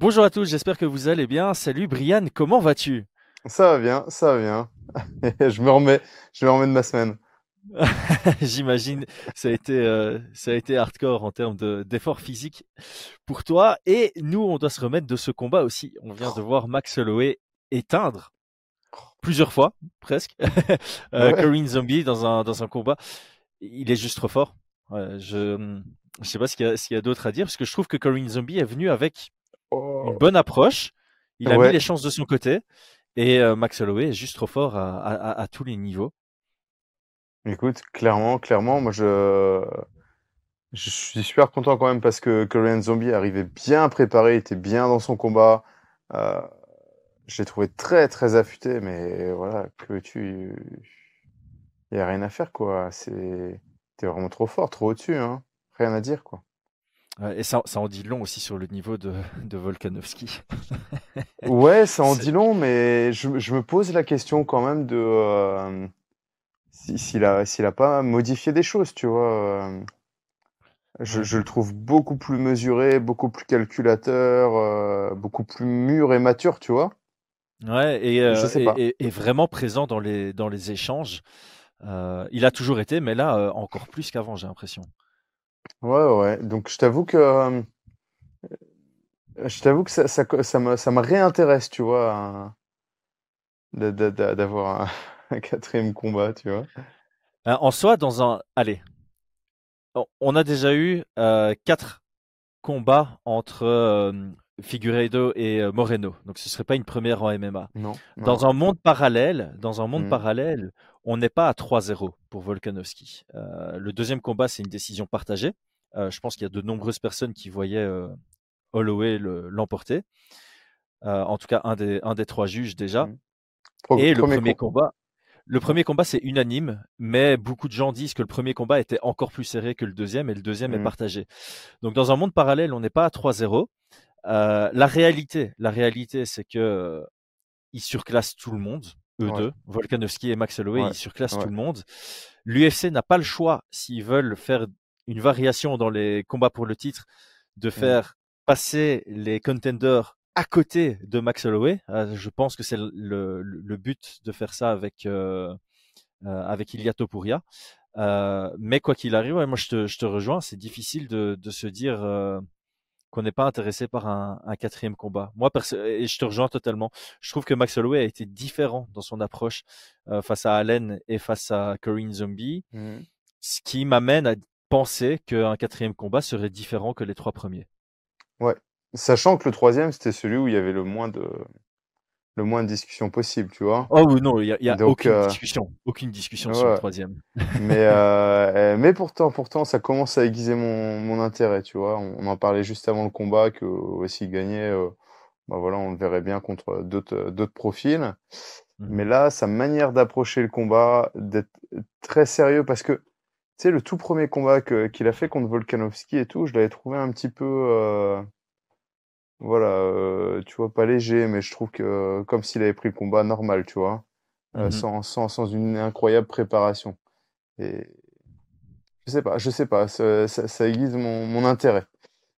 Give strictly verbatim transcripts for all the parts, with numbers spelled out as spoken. Bonjour à tous, j'espère que vous allez bien. Salut Brian, comment vas-tu? Ça va bien, ça va bien. je me remets, je me remets de ma semaine. J'imagine, ça a été, euh, ça a été hardcore en termes de, d'effort physique pour toi. Et nous, on doit se remettre de ce combat aussi. On vient de voir Max Holloway éteindre plusieurs fois, presque, euh, ouais. Korean Zombie dans un, dans un combat. Il est juste trop fort. Ouais, je ne sais pas ce qu'il y a, ce qu'il y a d'autre à dire, parce que je trouve que Korean Zombie est venu avec oh. une bonne approche. Il a ouais. mis les chances de son côté. Et euh, Max Holloway est juste trop fort à, à, à tous les niveaux. Écoute, clairement, clairement, moi je... je suis super content quand même parce que Korean Zombie arrivait bien préparé, était bien dans son combat. Euh, je l'ai trouvé très très affûté, mais voilà, que tu. Il n'y a rien à faire quoi. C'est... T'es vraiment trop fort, trop au-dessus, hein. Rien à dire quoi. Et ça, ça en dit long aussi sur le niveau de, de Volkanovski. Ouais, ça en C'est... dit long, mais je, je me pose la question quand même de. Euh... S'il a, s'il a pas modifié des choses, tu vois. Je, je le trouve beaucoup plus mesuré, beaucoup plus calculateur, euh, beaucoup plus mûr et mature, tu vois. Ouais, et, euh, je sais pas. Et, et, et vraiment présent dans les, dans les échanges. Euh, il a toujours été, mais là, euh, encore plus qu'avant, j'ai l'impression. Ouais, ouais. Donc, je t'avoue que, euh, je t'avoue que ça, ça, ça, me, ça me réintéresse, tu vois, hein, d'a, d'a, d'a, d'avoir un... un quatrième combat, tu vois. En soi, dans un... Allez, on a déjà eu euh, quatre combats entre euh, Figueiredo et euh, Moreno. Donc, ce ne serait pas une première en M M A. Non. Dans non. un monde parallèle, dans un monde mmh. parallèle, on n'est pas à trois zéro pour Volkanovski. Euh, le deuxième combat, c'est une décision partagée. Euh, je pense qu'il y a de nombreuses personnes qui voyaient euh, Holloway le, l'emporter. Euh, en tout cas, un des, un des trois juges déjà. Mmh. Pro- et le premier, premier combat... combat Le premier combat, c'est unanime, mais beaucoup de gens disent que le premier combat était encore plus serré que le deuxième, et le deuxième mmh. est partagé. Donc, dans un monde parallèle, on n'est pas à trois zéro. Euh, la réalité, la réalité, c'est que euh, ils surclassent tout le monde, eux ouais. deux, Volkanovski et Max Holloway, ouais. ils surclassent ouais. tout le monde. L'U F C n'a pas le choix, s'ils veulent faire une variation dans les combats pour le titre, de faire mmh. passer les contenders à côté de Max Holloway. Euh, je pense que c'est le, le, le but de faire ça avec, euh, euh, avec Ilia Topuria. Euh, mais quoi qu'il arrive, ouais, moi je te, je te rejoins, c'est difficile de, de se dire euh, qu'on n'est pas intéressé par un, un quatrième combat. Moi, perso- et je te rejoins totalement, je trouve que Max Holloway a été différent dans son approche euh, face à Allen et face à Korean Zombie, mmh. ce qui m'amène à penser qu'un quatrième combat serait différent que les trois premiers. Ouais. Sachant que le troisième, c'était celui où il y avait le moins de, le moins de discussion possible, tu vois. Oh oui, non, il n'y a, a Donc, aucune euh... discussion, aucune discussion ouais. sur le troisième. mais, euh... mais pourtant, pourtant, ça commence à aiguiser mon, mon intérêt, tu vois. On, on en parlait juste avant le combat que euh, s'il gagnait, euh, bah voilà, on le verrait bien contre d'autres, d'autres profils. Mmh. Mais là, sa manière d'approcher le combat, d'être très sérieux, parce que, tu sais, le tout premier combat que, qu'il a fait contre Volkanovski et tout, je l'avais trouvé un petit peu... Euh... Voilà, euh, tu vois, pas léger, mais je trouve que euh, comme s'il avait pris le combat normal, tu vois, euh, mm-hmm. sans, sans, sans une incroyable préparation. Et je sais pas, je sais pas, ça, ça, ça aiguise mon, mon intérêt.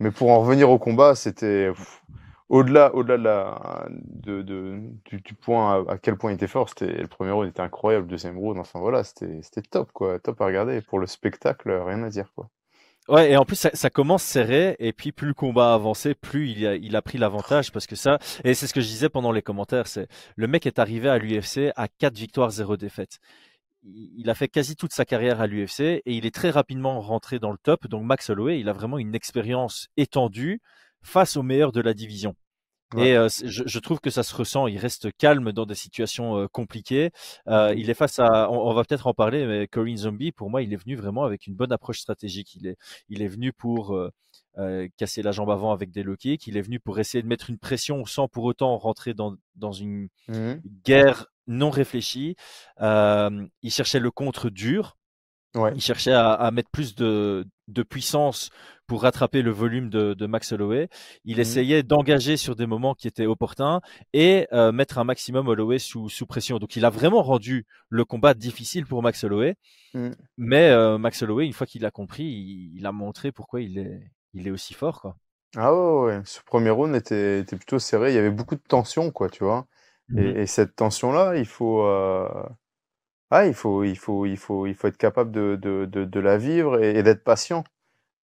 Mais pour en revenir au combat, c'était pff, au-delà, au-delà de la, de, de, du, du point à, à quel point il était fort. C'était le premier round était incroyable, le deuxième round, enfin voilà, c'était, c'était top quoi, top à regarder. Pour le spectacle, rien à dire quoi. Ouais, et en plus, ça, ça commence serré, et puis plus le combat a avancé, plus il a, il a pris l'avantage, parce que ça, et c'est ce que je disais pendant les commentaires, c'est le mec est arrivé à l'U F C à quatre victoires, zéro défaite. Il a fait quasi toute sa carrière à l'U F C, et il est très rapidement rentré dans le top, donc Max Holloway, il a vraiment une expérience étendue face aux meilleurs de la division. Ouais. Et euh, je, je trouve que ça se ressent, il reste calme dans des situations euh, compliquées. Euh, il est face à, on, on va peut-être en parler, mais Korean Zombie, pour moi, il est venu vraiment avec une bonne approche stratégique. Il est, il est venu pour euh, euh, casser la jambe avant avec des low kicks, il est venu pour essayer de mettre une pression sans pour autant rentrer dans, dans une mm-hmm. guerre non réfléchie. Euh, il cherchait le contre dur. Ouais. Il cherchait à, à mettre plus de, de puissance pour rattraper le volume de, de Max Holloway. Il mmh. essayait d'engager sur des moments qui étaient opportuns et euh, mettre un maximum Holloway sous, sous pression. Donc, il a vraiment rendu le combat difficile pour Max Holloway. Mmh. Mais euh, Max Holloway, une fois qu'il l'a compris, il, il a montré pourquoi il est, il est aussi fort, quoi. Ah ouais, ouais. Ce premier round était, était plutôt serré. Il y avait beaucoup de tension, quoi, tu vois. Et, Mhm. et cette tension-là, il faut, euh, ah, il faut, il faut, il faut, il faut être capable de, de, de, de la vivre et, et d'être patient.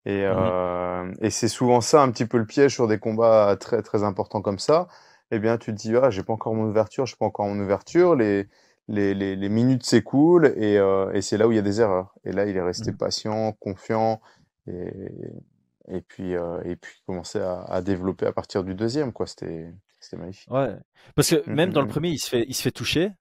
Et, euh, et c'est souvent ça un petit peu le piège sur des combats très très importants comme ça. Eh bien, tu te dis, ah, j'ai pas encore mon ouverture, j'ai pas encore mon ouverture. Les les les, les minutes s'écoulent et euh, et c'est là où il y a des erreurs. Et là, il est resté Mhm. patient, confiant et et puis euh, et puis commencer à, à développer à partir du deuxième, quoi. C'était c'était magnifique. Ouais. Parce que même dans le Mhm. premier, il se fait, il se fait toucher.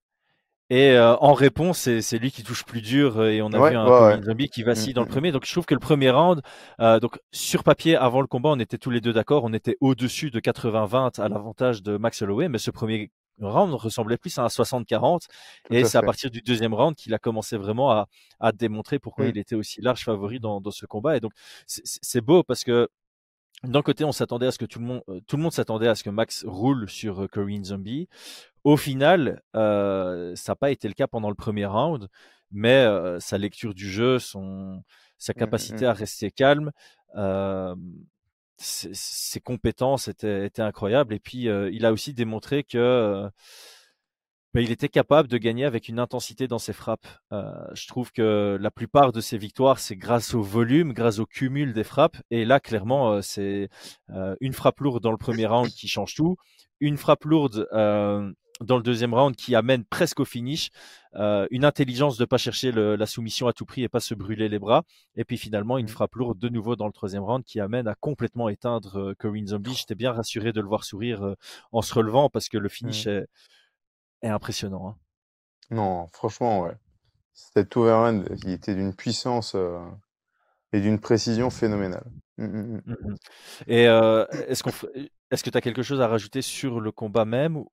Et euh, en réponse, c'est c'est lui qui touche plus dur euh, et on a Ouais, vu un ouais, ouais. Korean Zombie qui vacille dans le Mhm. premier. Donc je trouve que le premier round, euh, donc sur papier, avant le combat, on était tous les deux d'accord, on était au-dessus de quatre-vingts vingt à l'avantage de Max Holloway, mais ce premier round ressemblait plus à un soixante quarante Tout et à c'est à fait. partir du deuxième round qu'il a commencé vraiment à, à démontrer pourquoi il Mhm. était aussi large favori dans, dans ce combat. Et donc c'est c'est beau parce que d'un côté, on s'attendait à ce que tout le monde, euh, tout le monde s'attendait à ce que Max roule sur euh, Korean Zombie. Au final, euh, ça n'a pas été le cas pendant le premier round, mais euh, sa lecture du jeu, son, sa capacité Mhm. à rester calme, euh, ses, ses compétences étaient, étaient incroyables. Et puis, euh, il a aussi démontré que euh, ben, il était capable de gagner avec une intensité dans ses frappes. Euh, je trouve que la plupart de ses victoires, c'est grâce au volume, grâce au cumul des frappes. Et là, clairement, euh, c'est euh, une frappe lourde dans le premier round qui change tout, une frappe lourde euh, dans le deuxième round qui amène presque au finish, euh, une intelligence de pas chercher le- la soumission à tout prix et pas se brûler les bras. Et puis finalement, une Mhm. frappe lourde de nouveau dans le troisième round qui amène à complètement éteindre euh, Korean Zombie. J'étais bien rassuré de le voir sourire euh, en se relevant parce que le finish Mhm. est, est impressionnant, hein. Non, franchement, ouais. Cet overhand, il était d'une puissance euh, et d'une précision phénoménale. Mm, mm, mm. Mhm. Et euh, est-ce qu'on, f- est-ce que tu as quelque chose à rajouter sur le combat même ou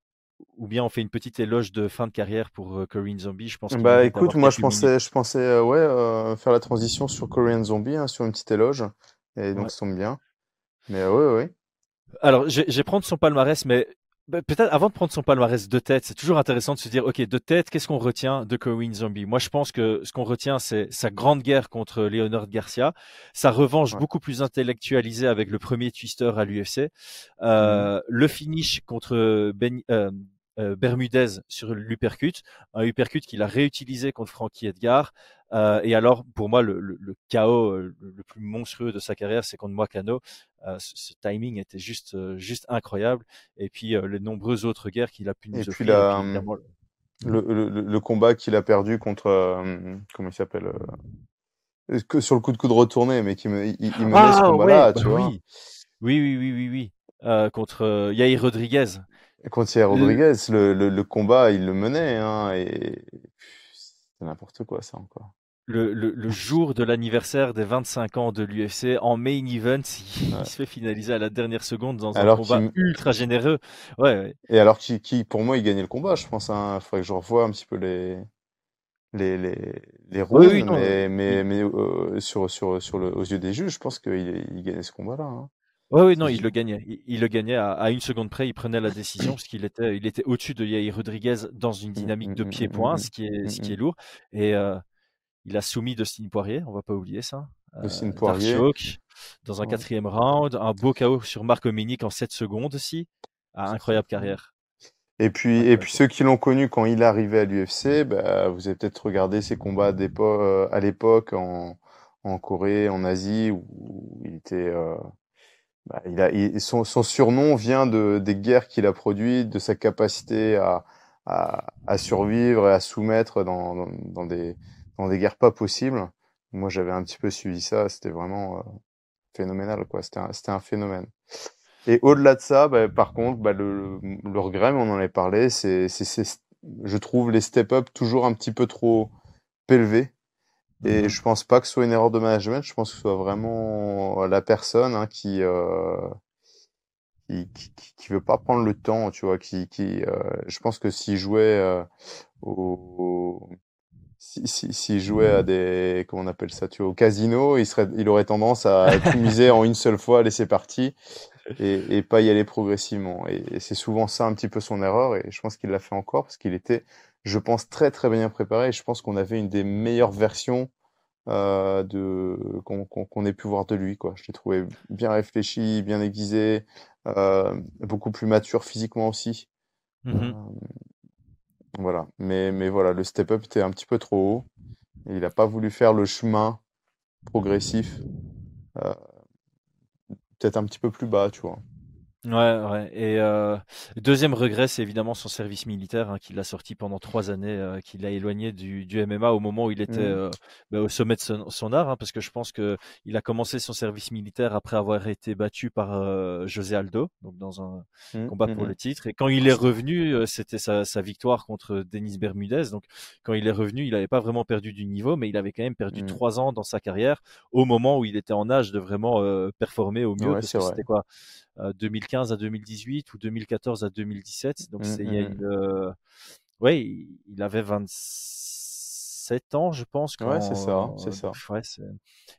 ou bien on fait une petite éloge de fin de carrière pour euh, Korean Zombie? Je pense qu'il Bah mérite écoute, d'avoir moi je quelques minutes. pensais, je pensais euh, ouais, euh, faire la transition sur Korean Zombie, hein, sur une petite éloge, et donc Ouais. ça tombe bien. Mais euh, ouais, ouais. Alors, je je vais prendre son palmarès, mais bah, peut-être avant de prendre son palmarès de tête, c'est toujours intéressant de se dire, OK, de tête, qu'est-ce qu'on retient de Korean Zombie? Moi, je pense que ce qu'on retient, c'est sa grande guerre contre Leonard Garcia, sa revanche ouais. beaucoup plus intellectualisée avec le premier twister à l'U F C, Mhm. euh, le finish contre Ben- euh, euh, Bermudez sur l'uppercut, un uppercut qu'il a réutilisé contre Frankie Edgar. Euh, et alors, pour moi, le, le, le chaos euh, le, le plus monstrueux de sa carrière, c'est contre Moacano. Euh, ce, ce timing était juste, euh, juste incroyable. Et puis, euh, les nombreuses autres guerres qu'il a pu Et nous puis offrir. Et puis, la, hum, évidemment, le- le, le, le- le combat qu'il a perdu contre, euh, hum, comment il s'appelle, euh, euh, que sur le coup de coude retourné, mais qui me, il, il il menait ce ah ouais, combat-là, bah tu vois. oui, oui, oui, oui, oui, oui. Euh, contre euh, Yair Rodriguez. Et contre Yair Euh, Rodriguez, le, le, le combat, il le menait, hein, et c'est n'importe quoi, ça encore. Le, le- le jour de l'anniversaire des vingt-cinq ans de l'U F C, en main event, il Ouais. se fait finaliser à la dernière seconde dans un Alors combat qu'il ultra généreux. Ouais, ouais. Et alors qui, qui, pour moi, il gagnait le combat, je pense. Il faudrait que je revoie un petit peu les, les, les, les Oui, oui, rounds, non. euh, mais, mais, il- mais euh, sur, sur, sur le, aux yeux des juges, je pense qu'il il gagnait ce combat-là, hein. Oui, oui, non, il le gagnait. Il, il le gagnait à, à une seconde près. Il prenait la décision parce qu'il était, il était au-dessus de Yair Rodriguez dans une Mm, dynamique mm, de mm, mm, mm, pied-point, mm, ce qui est, mm, ce qui est mm. lourd. Et euh, il a soumis Dustin Poirier, on va pas oublier ça. Euh, Dustin Dark Poirier. Choke dans un Ouais, quatrième round, un beau K O sur Marco Minich en sept secondes aussi. Ah, c'est ça. incroyable carrière. Et puis, et Incroyable puis ceux carrière. qui l'ont connu quand il est arrivé à l'U F C, bah, vous avez peut-être regardé ses combats d'épo- euh, à l'époque en, en Corée, en Asie, où où il était, euh, bah, il a, il- son, son surnom vient de, des guerres qu'il a produites, de sa capacité à, à, à survivre et à soumettre dans, dans, dans des, dans des guerres pas possibles. Moi, j'avais un petit peu suivi ça, c'était vraiment euh, phénoménal, quoi. C'était un, c'était un phénomène. Et au-delà de ça, bah, par contre, bah, le, le regret, mais on en avait parlé, c'est, c'est, c'est- je trouve les step-up toujours un petit peu trop élevés. Et Mhm. je pense pas que ce soit une erreur de management, je pense que ce soit vraiment la personne, hein, qui, euh, qui, qui, qui qui veut pas prendre le temps, tu vois, qui, qui, euh, je pense que s'il jouait euh, au, si, si, s'il jouait à des, comment on appelle ça, tu vois, au casino, il serait, il aurait tendance à tout miser en une seule fois, laisser parti et, et pas y aller progressivement. Et, et c'est souvent ça un petit peu son erreur, et je pense qu'il l'a fait encore parce qu'il était, je pense, très très bien préparé. Et je pense qu'on avait une des meilleures versions euh, de, qu'on, qu'on, qu'on ait pu voir de lui, quoi. Je l'ai trouvé bien réfléchi, bien aiguisé, euh, beaucoup plus mature physiquement aussi. Mm-hmm. Euh, voilà. Mais, mais voilà, le step-up était un petit peu trop haut. Et il n'a pas voulu faire le chemin progressif, euh, peut-être un petit peu plus bas, tu vois. Ouais, ouais. Et euh, deuxième regret, c'est évidemment son service militaire, hein, qui l'a sorti pendant trois années, euh, qui l'a éloigné du, du M M A au moment où il était mmh. euh, bah, au sommet de son, son art, hein, parce que je pense que il a commencé son service militaire après avoir été battu par euh, José Aldo, donc dans un mmh. combat pour mmh. le titre. Et quand il est revenu, euh, c'était sa, sa victoire contre Denis Bermudez. Donc quand il est revenu, il n'avait pas vraiment perdu du niveau, mais il avait quand même perdu mmh. trois ans dans sa carrière au moment où il était en âge de vraiment euh, performer au mieux. Ouais, parce que c'était quoi, deux mille quinze à deux mille dix-huit ou deux mille quatorze à deux mille dix-sept, donc mmh, c'est il y a une, euh... ouais, il avait vingt-sept ans, je pense. Quand... Ouais, c'est ça, c'est ça. Ouais, c'est...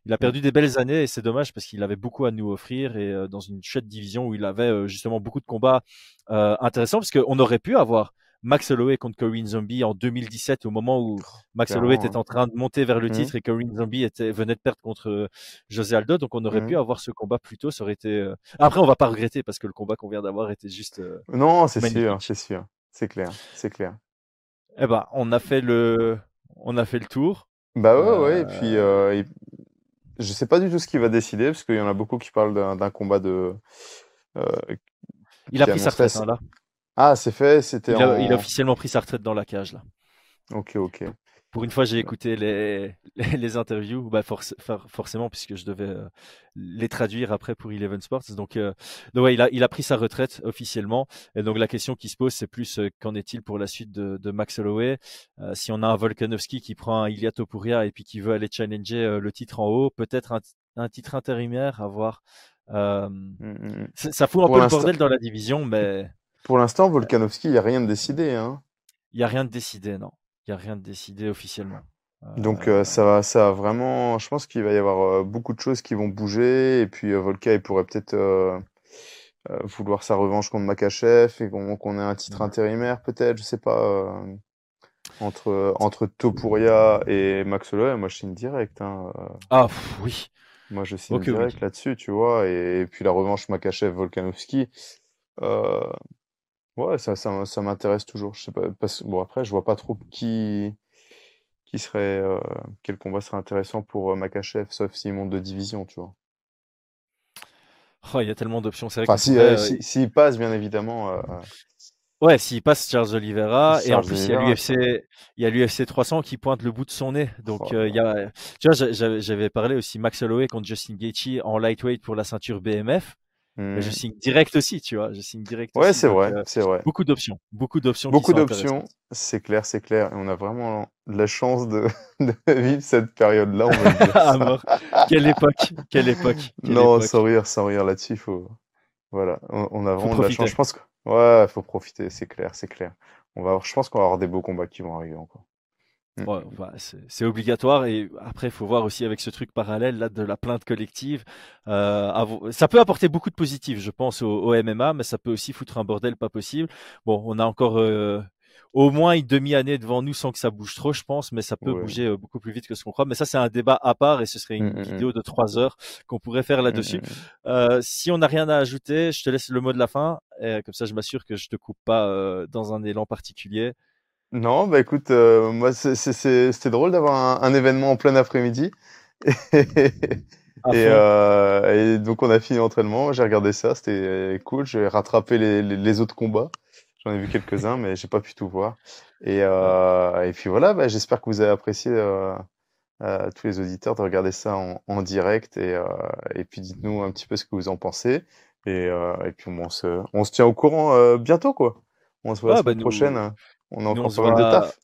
il a perdu des belles années et c'est dommage parce qu'il avait beaucoup à nous offrir et euh, dans une chouette division où il avait euh, justement beaucoup de combats euh, intéressants, parce qu'on aurait pu avoir Max Holloway contre Korean Zombie en deux mille dix-sept, au moment où Max Clairement, Holloway était en train de monter vers le mmh. titre et Korean Zombie était, venait de perdre contre José Aldo. Donc, on aurait mmh. pu avoir ce combat plus tôt. Ça aurait été... Après, on va pas regretter parce que le combat qu'on vient d'avoir était juste... Non, c'est magnifique. sûr, c'est sûr. C'est clair, c'est clair. Eh ben, on a fait le, on a fait le tour. Bah ouais, euh... ouais. Et puis, euh, il... je sais pas du tout ce qu'il va décider parce qu'il y en a beaucoup qui parlent d'un, d'un combat de... Euh, il a pris sa retraite, hein, là. Ah, c'est fait, c'était... Il a, en... il a officiellement pris sa retraite dans la cage, là. Ok, ok. Pour une fois, j'ai écouté les, les, les interviews, bah for, for, forcément, puisque je devais euh, les traduire après pour Eleven Sports. Donc, euh, donc ouais, il a, il a pris sa retraite officiellement. Et donc, la question qui se pose, c'est plus euh, qu'en est-il pour la suite de, de Max Holloway? euh, Si on a un Volkanovski qui prend un Ilia Topuria et puis qui veut aller challenger euh, le titre en haut, peut-être un, un titre intérimaire à voir. Euh, mm-hmm. Ça fout un pour peu l'instant... le bordel dans la division, mais... Pour l'instant, Volkanovski, il n'y a rien de décidé. Il hein. n'y a rien de décidé, non. Il n'y a rien de décidé officiellement. Euh, Donc, euh, ça va ça vraiment... Je pense qu'il va y avoir euh, beaucoup de choses qui vont bouger. Et puis, euh, Volka, il pourrait peut-être euh, euh, vouloir sa revanche contre Makachev et qu'on, qu'on ait un titre intérimaire, peut-être. Je ne sais pas. Euh, entre, entre Topuria et Max Holloway, moi, je signe direct. Hein, euh... Ah, pff, oui. Moi, je signe okay, direct oui. là-dessus, tu vois. Et, et puis, la revanche Makachev-Volkanovski... Euh... Ouais, ça, ça, ça m'intéresse toujours. Je sais pas, parce, bon, après, je vois pas trop qui, qui serait, euh, quel combat serait intéressant pour euh, Makachev, sauf s'il monte de division, tu vois. Oh, il y a tellement d'options. C'est vrai enfin, que si, euh, si, euh, s'il passe, bien évidemment. Euh... Ouais, s'il passe Charles Oliveira, Charles et en plus, il y a l'U F C, il y a l'U F C trois cents qui pointe le bout de son nez. Donc, oh, euh, il y a, tu vois, j'avais, j'avais parlé aussi Max Holloway contre Justin Gaethje en lightweight pour la ceinture B M F. Mmh. Je signe direct aussi, tu vois. Je signe direct. Ouais, aussi, c'est donc, vrai, euh, c'est vrai. Beaucoup d'options, beaucoup d'options. Beaucoup qui sont d'options, c'est clair, c'est clair. Et on a vraiment la chance de, de vivre cette période-là. On va dire ah, mort. Quelle époque, quelle époque. Quelle non, époque. sans rire, sans rire là-dessus, faut. Voilà, on, on a vraiment de la chance. Je pense que. Ouais, faut profiter, c'est clair, c'est clair. On va avoir, je pense qu'on va avoir des beaux combats qui vont arriver encore. Ouais, bah, c'est, c'est obligatoire et après il faut voir aussi avec ce truc parallèle là de la plainte collective, euh, av- ça peut apporter beaucoup de positifs je pense au, au M M A, mais ça peut aussi foutre un bordel pas possible. Bon, on a encore euh, au moins une demi-année devant nous sans que ça bouge trop je pense, mais ça peut ouais. bouger euh, beaucoup plus vite que ce qu'on croit, mais ça c'est un débat à part et ce serait une mmh, vidéo de trois heures qu'on pourrait faire là-dessus. Mmh. Euh, si on n'a rien à ajouter, je te laisse le mot de la fin et, comme ça je m'assure que je te coupe pas euh, dans un élan particulier. Non, bah écoute, euh, moi c'est, c'est, c'est, c'était drôle d'avoir un, un événement en plein après-midi. et, euh, et donc on a fini l'entraînement, j'ai regardé ça, c'était cool. J'ai rattrapé les, les, les autres combats, j'en ai vu quelques-uns, mais j'ai pas pu tout voir. Et, euh, et puis voilà, bah, j'espère que vous avez apprécié euh, euh, tous les auditeurs de regarder ça en, en direct. Et, euh, et puis dites-nous un petit peu ce que vous en pensez. Et, euh, et puis on se, on se tient au courant euh, bientôt quoi. On se voit ah, la semaine bah, prochaine. Nous... On a encore pas mal de taf.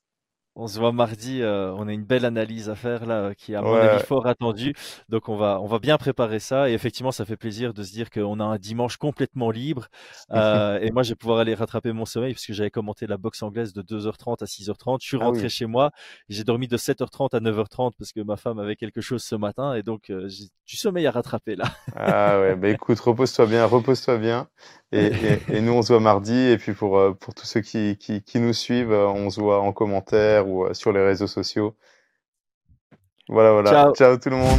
On se voit mardi, euh, on a une belle analyse à faire là, euh, qui est à mon ouais. avis fort attendue. Donc on va, on va bien préparer ça. Et effectivement, ça fait plaisir de se dire qu'on a un dimanche complètement libre. Euh, et moi, je vais pouvoir aller rattraper mon sommeil puisque j'avais commenté la boxe anglaise de deux heures trente à six heures trente. Je suis ah rentré oui. chez moi. J'ai dormi de sept heures trente à neuf heures trente parce que ma femme avait quelque chose ce matin. Et donc, euh, j'ai du sommeil à rattraper là. Ah ouais, bah écoute, repose-toi bien, repose-toi bien. Et, et, et nous, on se voit mardi. Et puis pour, pour tous ceux qui, qui, qui nous suivent, on se voit en commentaire ou sur les réseaux sociaux. Voilà, voilà. Ciao, Ciao tout le monde.